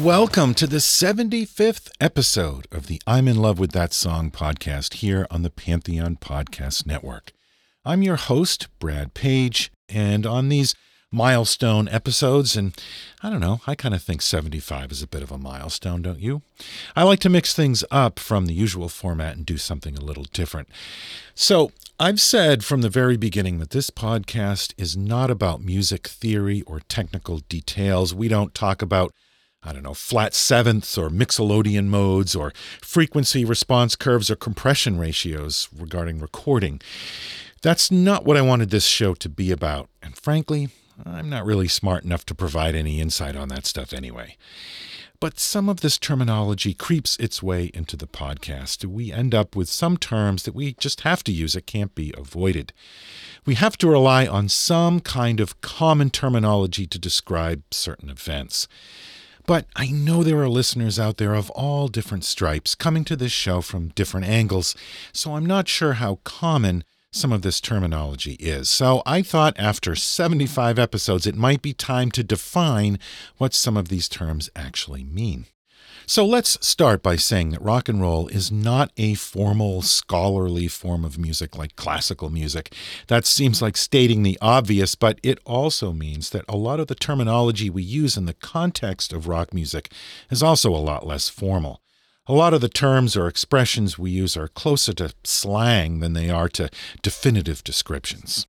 Welcome to the 75th episode of the I'm in Love With That Song podcast here on the Pantheon Podcast Network. I'm your host, Brad Page, and on these milestone episodes, and I don't know, I kind of think 75 is a bit of a milestone, don't you? I like to mix things up from the usual format and do something a little different. So I've said from the very beginning that this podcast is not about music theory or technical details. We don't talk about flat sevenths or mixolydian modes or frequency response curves or compression ratios regarding recording. That's not what I wanted this show to be about. And frankly, I'm not really smart enough to provide any insight on that stuff anyway. But some of this terminology creeps its way into the podcast. We end up with some terms that we just have to use. It can't be avoided. We have to rely on some kind of common terminology to describe certain events. But I know there are listeners out there of all different stripes coming to this show from different angles, so I'm not sure how common some of this terminology is. So I thought after 75 episodes, it might be time to define what some of these terms actually mean. So let's start by saying that rock and roll is not a formal, scholarly form of music like classical music. That seems like stating the obvious, but it also means that a lot of the terminology we use in the context of rock music is also a lot less formal. A lot of the terms or expressions we use are closer to slang than they are to definitive descriptions.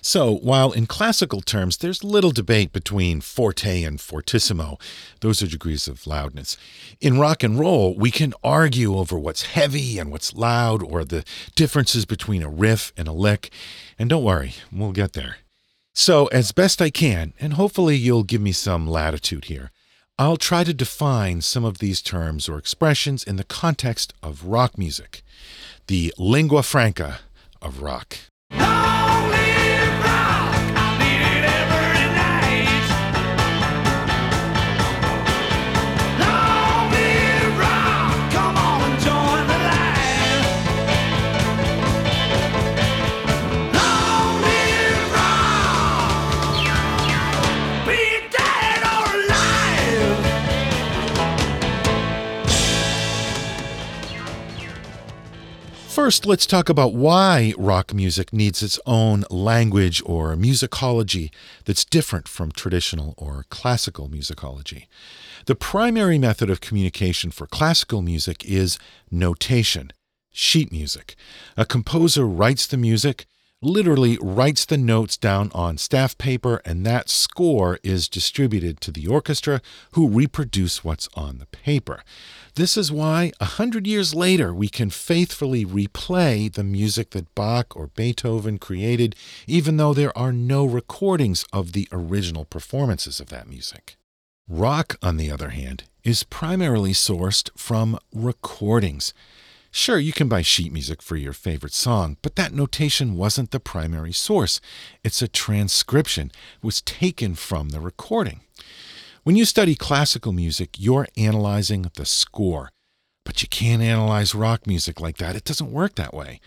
So, while in classical terms, there's little debate between forte and fortissimo. Those are degrees of loudness. In rock and roll, we can argue over what's heavy and what's loud, or the differences between a riff and a lick. And don't worry, we'll get there. So, as best I can, and hopefully you'll give me some latitude here, I'll try to define some of these terms or expressions in the context of rock music, the lingua franca of rock. First, let's talk about why rock music needs its own language or musicology that's different from traditional or classical musicology. The primary method of communication for classical music is notation, sheet music. A composer writes the music, literally writes the notes down on staff paper, and that score is distributed to the orchestra, who reproduce what's on the paper. This is why 100 years later we can faithfully replay the music that Bach or Beethoven created, even though there are no recordings of the original performances of that music. Rock, on the other hand, is primarily sourced from recordings. Sure, you can buy sheet music for your favorite song, but that notation wasn't the primary source. It's a transcription. It was taken from the recording. When you study classical music, you're analyzing the score. But you can't analyze rock music like that. It doesn't work that way.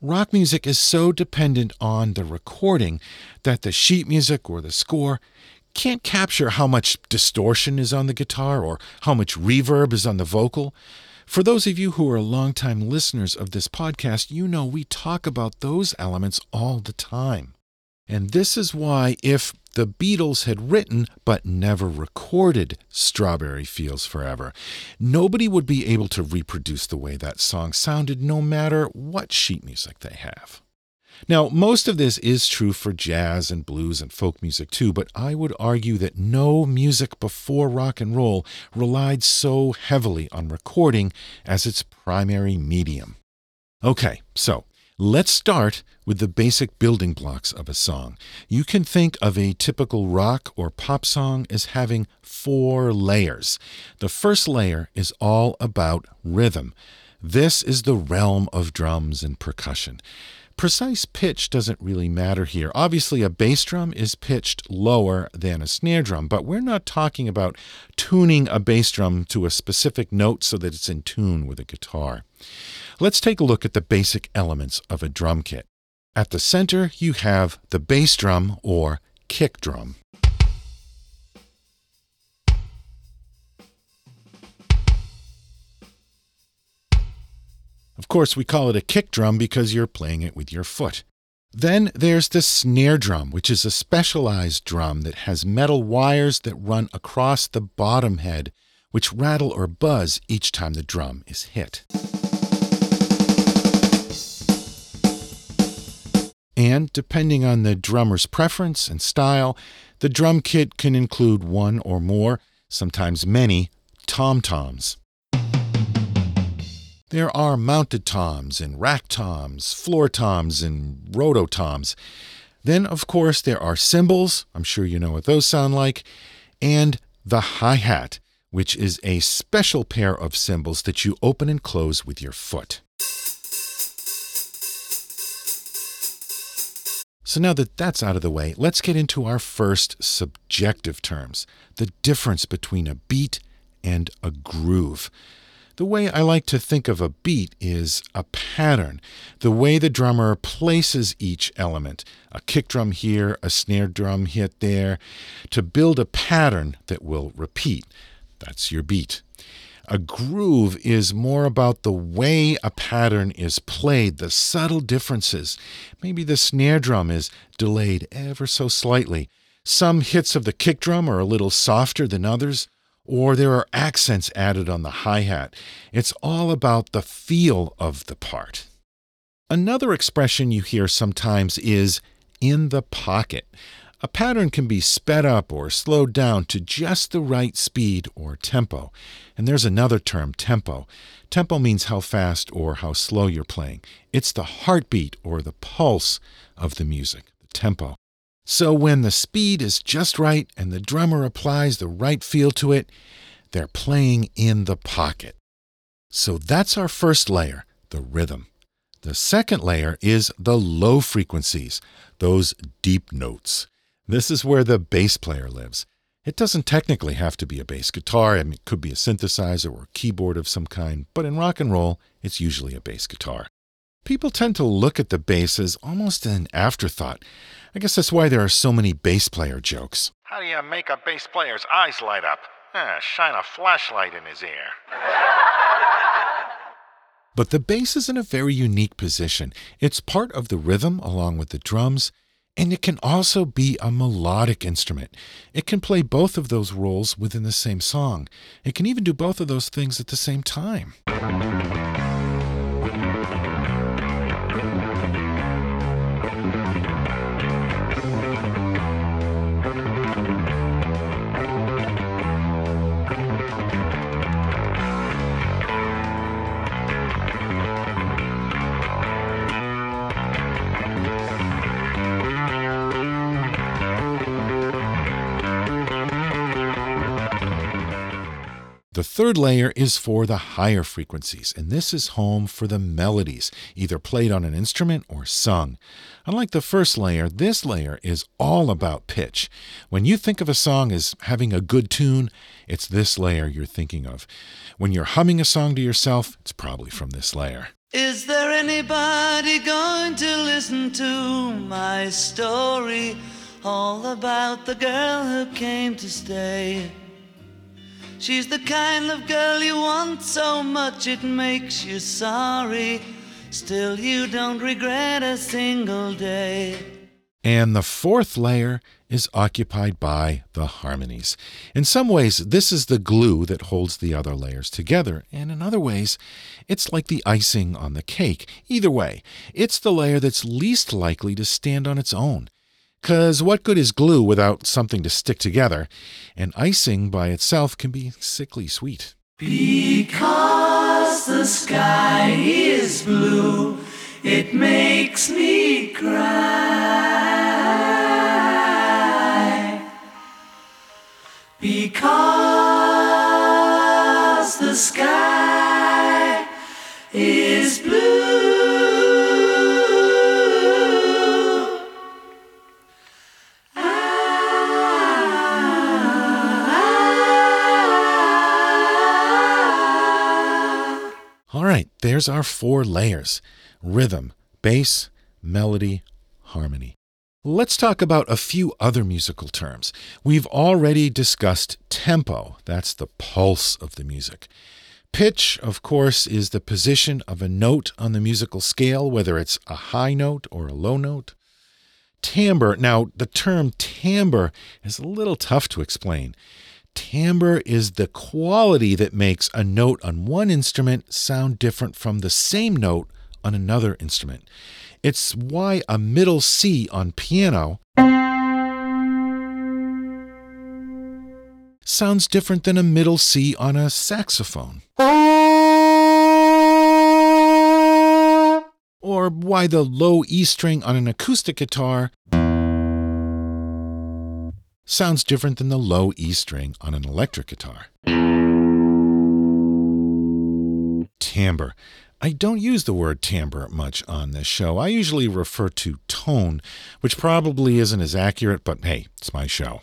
Rock music is so dependent on the recording that the sheet music or the score can't capture how much distortion is on the guitar or how much reverb is on the vocal. For those of you who are longtime listeners of this podcast, you know we talk about those elements all the time. And this is why if the Beatles had written but never recorded Strawberry Fields Forever, nobody would be able to reproduce the way that song sounded, no matter what sheet music they have. Now, most of this is true for jazz and blues and folk music too, but I would argue that no music before rock and roll relied so heavily on recording as its primary medium. Okay, so let's start with the basic building blocks of a song. You can think of a typical rock or pop song as having 4 layers. The first layer is all about rhythm. This is the realm of drums and percussion. Precise pitch doesn't really matter here. Obviously, a bass drum is pitched lower than a snare drum, but we're not talking about tuning a bass drum to a specific note so that it's in tune with a guitar. Let's take a look at the basic elements of a drum kit. At the center, you have the bass drum or kick drum. Of course, we call it a kick drum because you're playing it with your foot. Then there's the snare drum, which is a specialized drum that has metal wires that run across the bottom head, which rattle or buzz each time the drum is hit. And depending on the drummer's preference and style, the drum kit can include one or more, sometimes many, tom-toms. There are mounted toms and rack toms, floor toms and rototoms. Then, of course, there are cymbals, I'm sure you know what those sound like, and the hi-hat, which is a special pair of cymbals that you open and close with your foot. So now that that's out of the way, let's get into our first subjective terms, the difference between a beat and a groove. The way I like to think of a beat is a pattern, the way the drummer places each element, a kick drum here, a snare drum hit there, to build a pattern that will repeat. That's your beat. A groove is more about the way a pattern is played, the subtle differences. Maybe the snare drum is delayed ever so slightly. Some hits of the kick drum are a little softer than others. Or there are accents added on the hi-hat. It's all about the feel of the part. Another expression you hear sometimes is in the pocket. A pattern can be sped up or slowed down to just the right speed or tempo. And there's another term, tempo. Tempo means how fast or how slow you're playing. It's the heartbeat or the pulse of the music, the tempo. So when the speed is just right and the drummer applies the right feel to it, they're playing in the pocket. So that's our first layer, the rhythm. The second layer is the low frequencies, those deep notes. This is where the bass player lives. It doesn't technically have to be a bass guitar. I mean, it could be a synthesizer or a keyboard of some kind, but in rock and roll, it's usually a bass guitar. People tend to look at the bass as almost an afterthought. I guess that's why there are so many bass player jokes. How do you make a bass player's eyes light up? Shine a flashlight in his ear. But the bass is in a very unique position. It's part of the rhythm along with the drums, and it can also be a melodic instrument. It can play both of those roles within the same song. It can even do both of those things at the same time. The third layer is for the higher frequencies, and this is home for the melodies, either played on an instrument or sung. Unlike the first layer, this layer is all about pitch. When you think of a song as having a good tune, it's this layer you're thinking of. When you're humming a song to yourself, it's probably from this layer. Is there anybody going to listen to my story? All about the girl who came to stay. She's the kind of girl you want so much it makes you sorry. Still you don't regret a single day. And the fourth layer is occupied by the harmonies. In some ways, this is the glue that holds the other layers together, and in other ways, it's like the icing on the cake. Either way, it's the layer that's least likely to stand on its own. Because what good is glue without something to stick together? And icing by itself can be sickly sweet. Because the sky is blue, it makes me cry. Because the sky is blue. All right, there's our four layers. Rhythm, bass, melody, harmony. Let's talk about a few other musical terms. We've already discussed tempo. That's the pulse of the music. Pitch, of course, is the position of a note on the musical scale, whether it's a high note or a low note. Timbre. Now, the term timbre is a little tough to explain. Timbre is the quality that makes a note on one instrument sound different from the same note on another instrument. It's why a middle C on piano sounds different than a middle C on a saxophone. Or why the low E string on an acoustic guitar sounds different than the low E string on an electric guitar. Timbre. I don't use the word timbre much on this show. I usually refer to tone, which probably isn't as accurate, but hey, it's my show.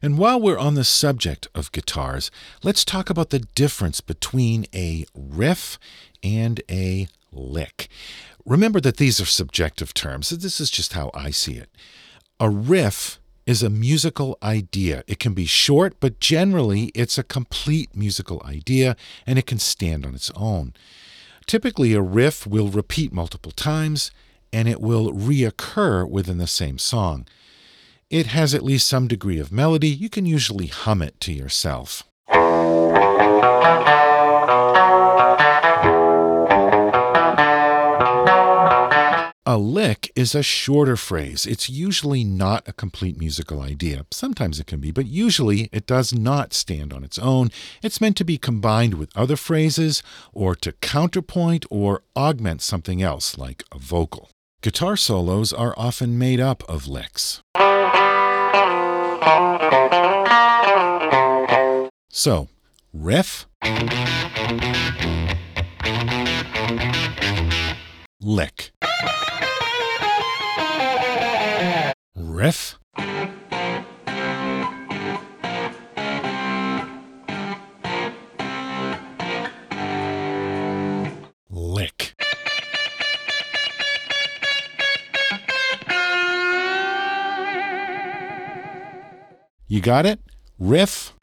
And while we're on the subject of guitars, let's talk about the difference between a riff and a lick. Remember that these are subjective terms. This is just how I see it. A riff is a musical idea. It can be short, but generally it's a complete musical idea, and it can stand on its own. Typically, a riff will repeat multiple times, and it will reoccur within the same song. It has at least some degree of melody. You can usually hum it to yourself. A lick is a shorter phrase. It's usually not a complete musical idea. Sometimes it can be, but usually it does not stand on its own. It's meant to be combined with other phrases or to counterpoint or augment something else, like a vocal. Guitar solos are often made up of licks. So, riff, lick. Riff, lick. You got it? Riff,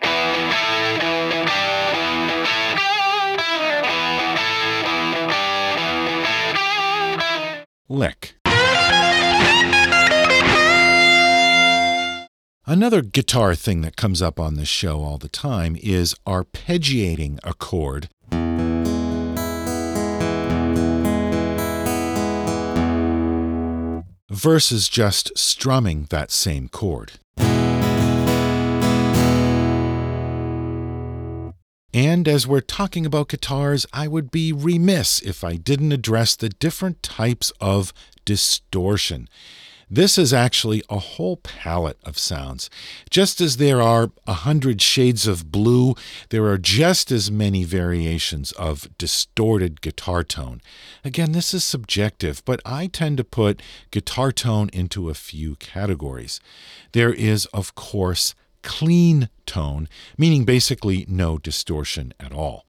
lick. Another guitar thing that comes up on this show all the time is arpeggiating a chord versus just strumming that same chord. And as we're talking about guitars, I would be remiss if I didn't address the different types of distortion. This is actually a whole palette of sounds. Just as there are 100 shades of blue, there are just as many variations of distorted guitar tone. Again, this is subjective, but I tend to put guitar tone into a few categories. There is, of course, clean tone, meaning basically no distortion at all.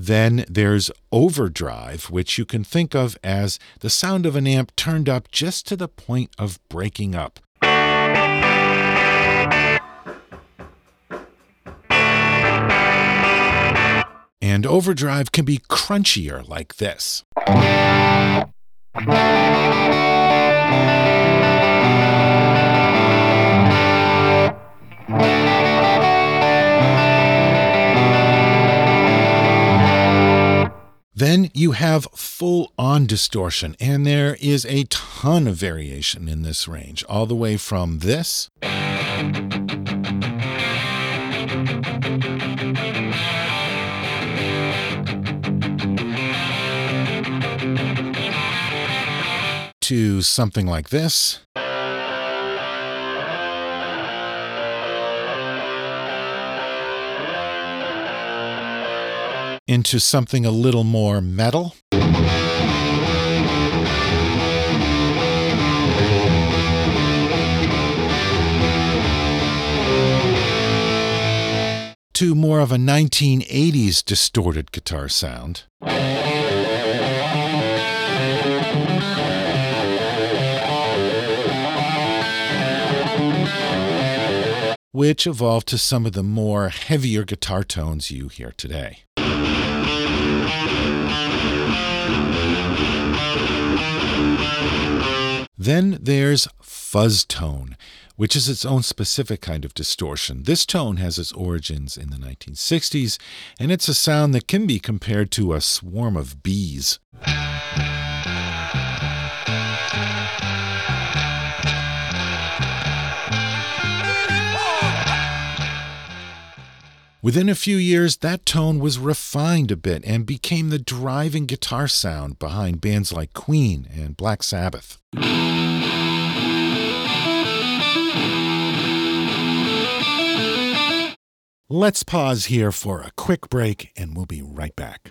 Then there's overdrive, which you can think of as the sound of an amp turned up just to the point of breaking up. And overdrive can be crunchier, like this. Then you have full-on distortion, and there is a ton of variation in this range, all the way from this to something like this. Into something a little more metal. To more of a 1980s distorted guitar sound. Which evolved to some of the more heavier guitar tones you hear today. Then there's fuzz tone, which is its own specific kind of distortion. This tone has its origins in the 1960s, and it's a sound that can be compared to a swarm of bees. Within a few years, that tone was refined a bit and became the driving guitar sound behind bands like Queen and Black Sabbath. Let's pause here for a quick break, and we'll be right back.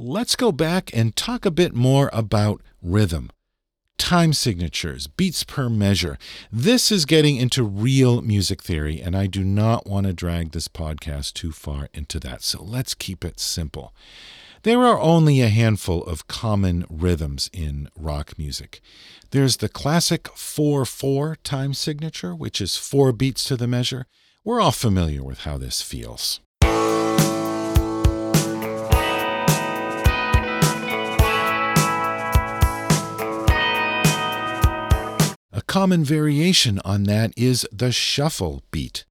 Let's go back and talk a bit more about rhythm, time signatures, beats per measure. This is getting into real music theory, and I do not want to drag this podcast too far into that, so let's keep it simple. There are only a handful of common rhythms in rock music. There's the classic 4/4 time signature, which is 4 beats to the measure. We're all familiar with how this feels. A common variation on that is the shuffle beat.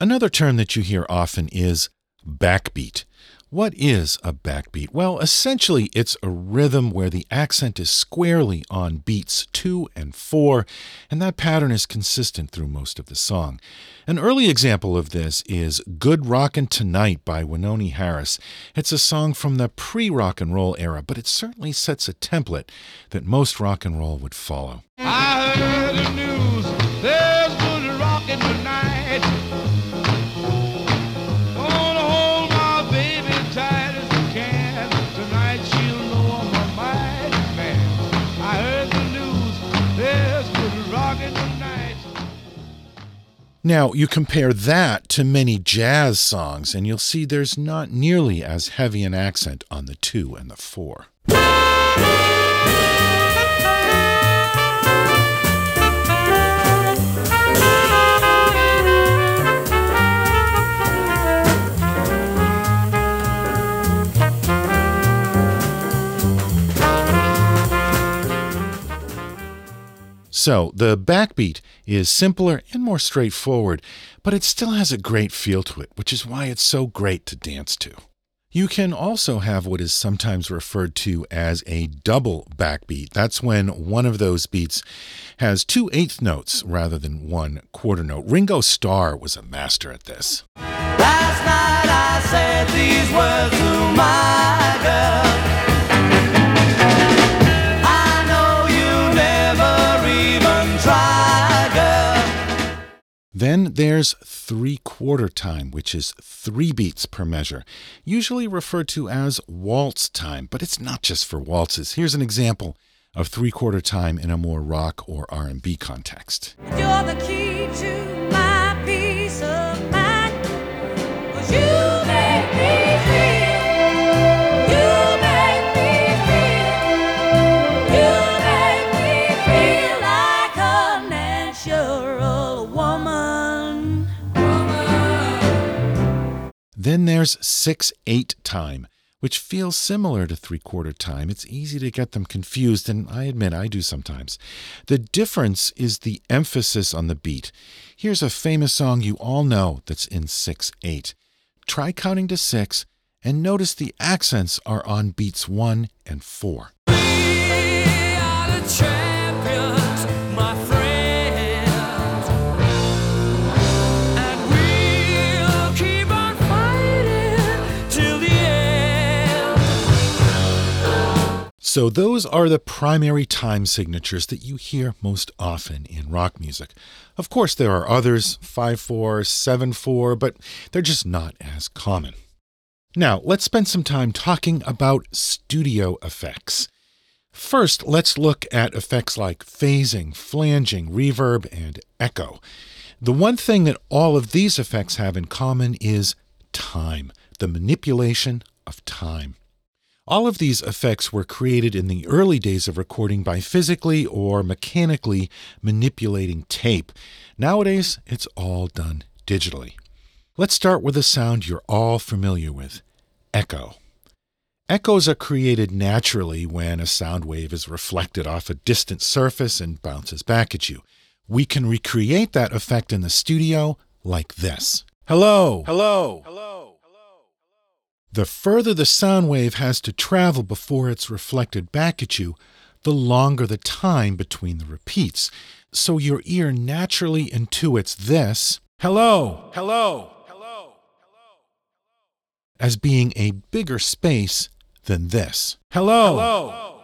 Another term that you hear often is backbeat. What is a backbeat? Well, essentially, it's a rhythm where the accent is squarely on beats 2 and 4, and that pattern is consistent through most of the song. An early example of this is Good Rockin' Tonight by Wynonie Harris. It's a song from the pre-rock and roll era, but it certainly sets a template that most rock and roll would follow. I heard the news, there's good rockin' tonight. Gonna hold my baby tight as I can. Tonight she'll know I'm a mighty man. I heard the news, there's good rockin' tonight. Now, you compare that to many jazz songs, and you'll see there's not nearly as heavy an accent on the 2 and the 4. So, the backbeat is simpler and more straightforward, but it still has a great feel to it, which is why it's so great to dance to. You can also have what is sometimes referred to as a double backbeat. That's when one of those beats has 2/8 notes rather than 1/4 note. Ringo Starr was a master at this. Last night I said these words to my girl. Then there's 3/4 time, which is 3 beats per measure, usually referred to as waltz time, but it's not just for waltzes. Here's an example of 3/4 time in a more rock or R&B context. You're the key to my peace of mind, 'cause you make me feel, you make me feel, you make me feel like a natural. Then there's 6/8 time, which feels similar to 3/4 time. It's easy to get them confused, and I admit I do sometimes. The difference is the emphasis on the beat. Here's a famous song you all know that's in 6/8. Try counting to 6, and notice the accents are on beats 1 and 4. We are the champions, my friend. So those are the primary time signatures that you hear most often in rock music. Of course, there are others, 5/4, 7/4, but they're just not as common. Now, let's spend some time talking about studio effects. First, let's look at effects like phasing, flanging, reverb, and echo. The one thing that all of these effects have in common is time, the manipulation of time. All of these effects were created in the early days of recording by physically or mechanically manipulating tape. Nowadays, it's all done digitally. Let's start with a sound you're all familiar with, echo. Echoes are created naturally when a sound wave is reflected off a distant surface and bounces back at you. We can recreate that effect in the studio like this. Hello. Hello. Hello. The further the sound wave has to travel before it's reflected back at you, the longer the time between the repeats. So your ear naturally intuits this, hello, hello, hello, hello, as being a bigger space than this, hello. Hello.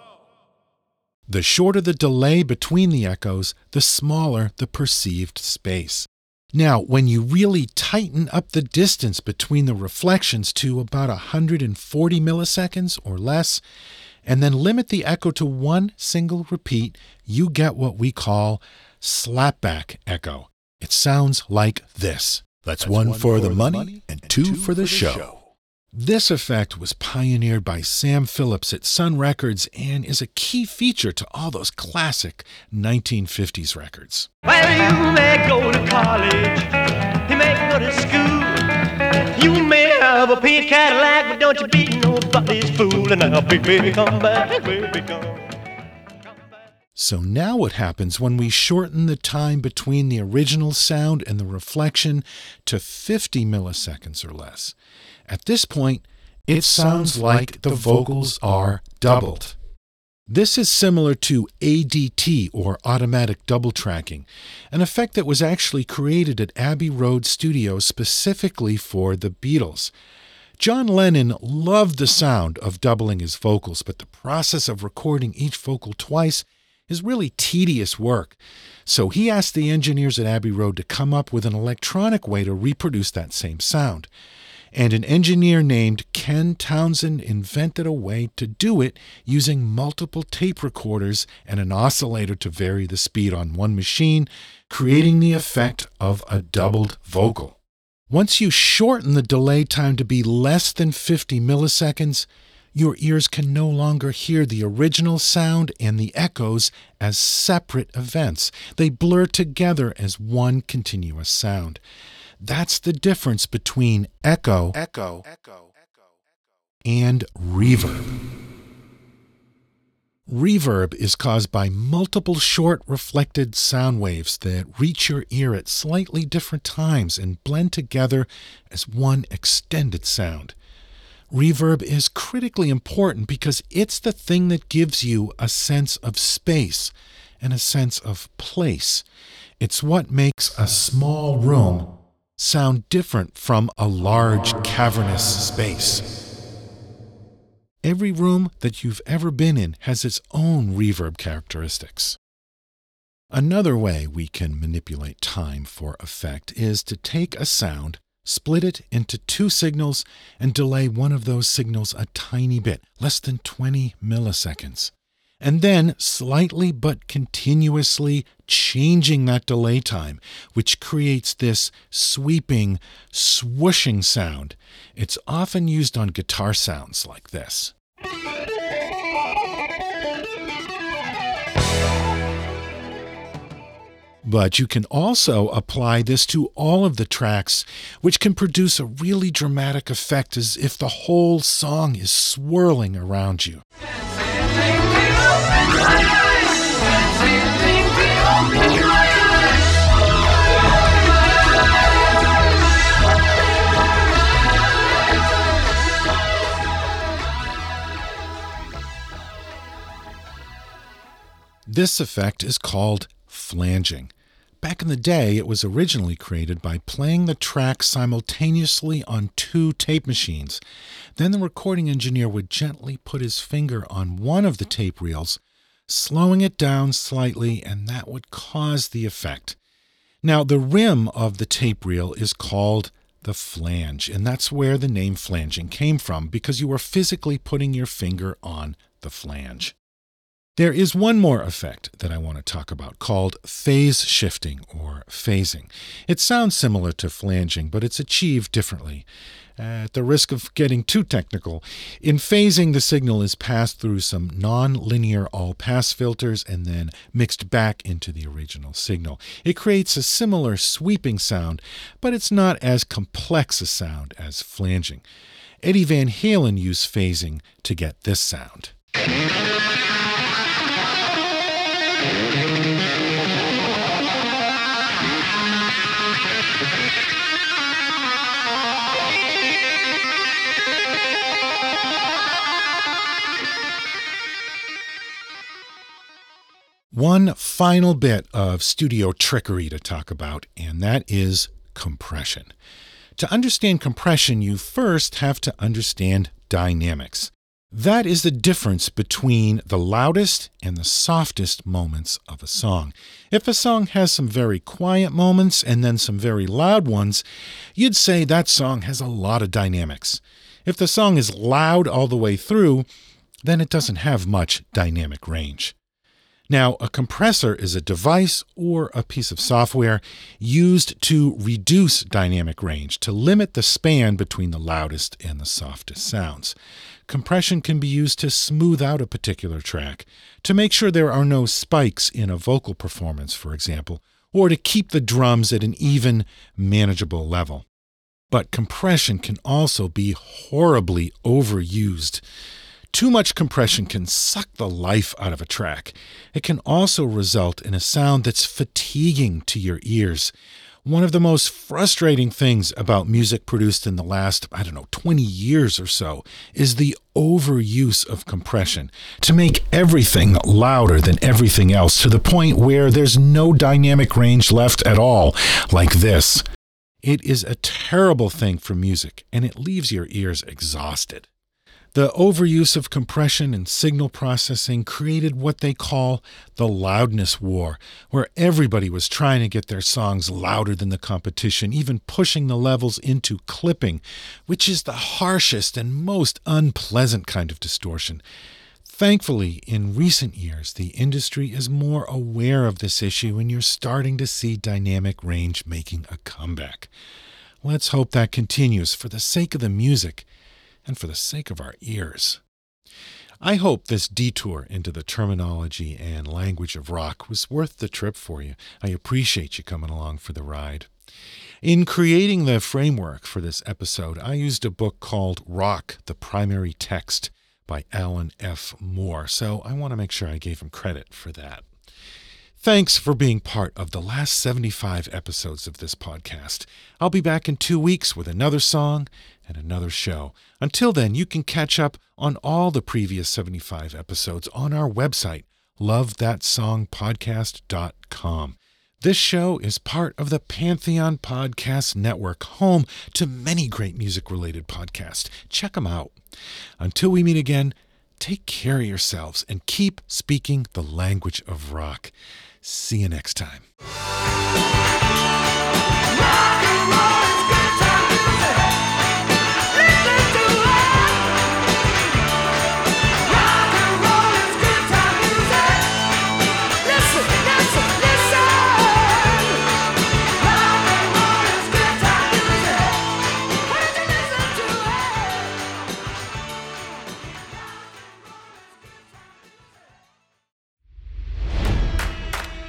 The shorter the delay between the echoes, the smaller the perceived space. Now, when you really tighten up the distance between the reflections to about 140 milliseconds or less, and then limit the echo to one single repeat, you get what we call slapback echo. It sounds like this. That's one for the money and two for the show. This effect was pioneered by Sam Phillips at Sun Records and is a key feature to all those classic 1950s records. Well, you may go to college, you may go to school, you may have a pink Cadillac, but don't you be nobody's fool. And I'll be baby, come back, baby, come back. So now what happens when we shorten the time between the original sound and the reflection to 50 milliseconds or less? At this point, it sounds like the vocals are doubled. This is similar to ADT, or automatic double tracking, an effect that was actually created at Abbey Road Studios specifically for the Beatles. John Lennon loved the sound of doubling his vocals, but the process of recording each vocal twice is really tedious work. So he asked the engineers at Abbey Road to come up with an electronic way to reproduce that same sound. And an engineer named Ken Townsend invented a way to do it using multiple tape recorders and an oscillator to vary the speed on one machine, creating the effect of a doubled vocal. Once you shorten the delay time to be less than 50 milliseconds, your ears can no longer hear the original sound and the echoes as separate events. They blur together as one continuous sound. That's the difference between echo and reverb. Reverb is caused by multiple short reflected sound waves that reach your ear at slightly different times and blend together as one extended sound. Reverb is critically important because it's the thing that gives you a sense of space and a sense of place. It's what makes a small room sound different from a large, cavernous space. Every room that you've ever been in has its own reverb characteristics. Another way we can manipulate time for effect is to take a sound, split it into two signals, and delay one of those signals a tiny bit, less than 20 milliseconds. And then slightly but continuously changing that delay time, which creates this sweeping, swooshing sound. It's often used on guitar sounds like this. But you can also apply this to all of the tracks, which can produce a really dramatic effect as if the whole song is swirling around you. This effect is called flanging. Back in the day, it was originally created by playing the track simultaneously on two tape machines. Then the recording engineer would gently put his finger on one of the tape reels, slowing it down slightly, and that would cause the effect. Now, the rim of the tape reel is called the flange, and that's where the name flanging came from, because you were physically putting your finger on the flange. There is one more effect that I want to talk about called phase shifting or phasing. It sounds similar to flanging, but it's achieved differently. At the risk of getting too technical, in phasing, the signal is passed through some non-linear all-pass filters and then mixed back into the original signal. It creates a similar sweeping sound, but it's not as complex a sound as flanging. Eddie Van Halen used phasing to get this sound. One final bit of studio trickery to talk about, and that is compression. To understand compression, you first have to understand dynamics. That is the difference between the loudest and the softest moments of a song. If a song has some very quiet moments and then some very loud ones, you'd say that song has a lot of dynamics. If the song is loud all the way through, then it doesn't have much dynamic range. Now, a compressor is a device or a piece of software used to reduce dynamic range, to limit the span between the loudest and the softest sounds. Compression can be used to smooth out a particular track, to make sure there are no spikes in a vocal performance, for example, or to keep the drums at an even, manageable level. But compression can also be horribly overused. Too much compression can suck the life out of a track. It can also result in a sound that's fatiguing to your ears. One of the most frustrating things about music produced in the last, 20 years or so is the overuse of compression to make everything louder than everything else to the point where there's no dynamic range left at all, like this. It is a terrible thing for music, and it leaves your ears exhausted. The overuse of compression and signal processing created what they call the loudness war, where everybody was trying to get their songs louder than the competition, even pushing the levels into clipping, which is the harshest and most unpleasant kind of distortion. Thankfully, in recent years, the industry is more aware of this issue, and you're starting to see dynamic range making a comeback. Let's hope that continues for the sake of the music and for the sake of our ears. I hope this detour into the terminology and language of rock was worth the trip for you. I appreciate you coming along for the ride. In creating the framework for this episode, I used a book called Rock, the Primary Text by Alan F. Moore, so I want to make sure I gave him credit for that. Thanks for being part of the last 75 episodes of this podcast. I'll be back in 2 weeks with another song and another show. Until then, you can catch up on all the previous 75 episodes on our website, lovethatsongpodcast.com. This show is part of the Pantheon Podcast Network, home to many great music-related podcasts. Check them out. Until we meet again, take care of yourselves and keep speaking the language of rock. See you next time. Rock and roll!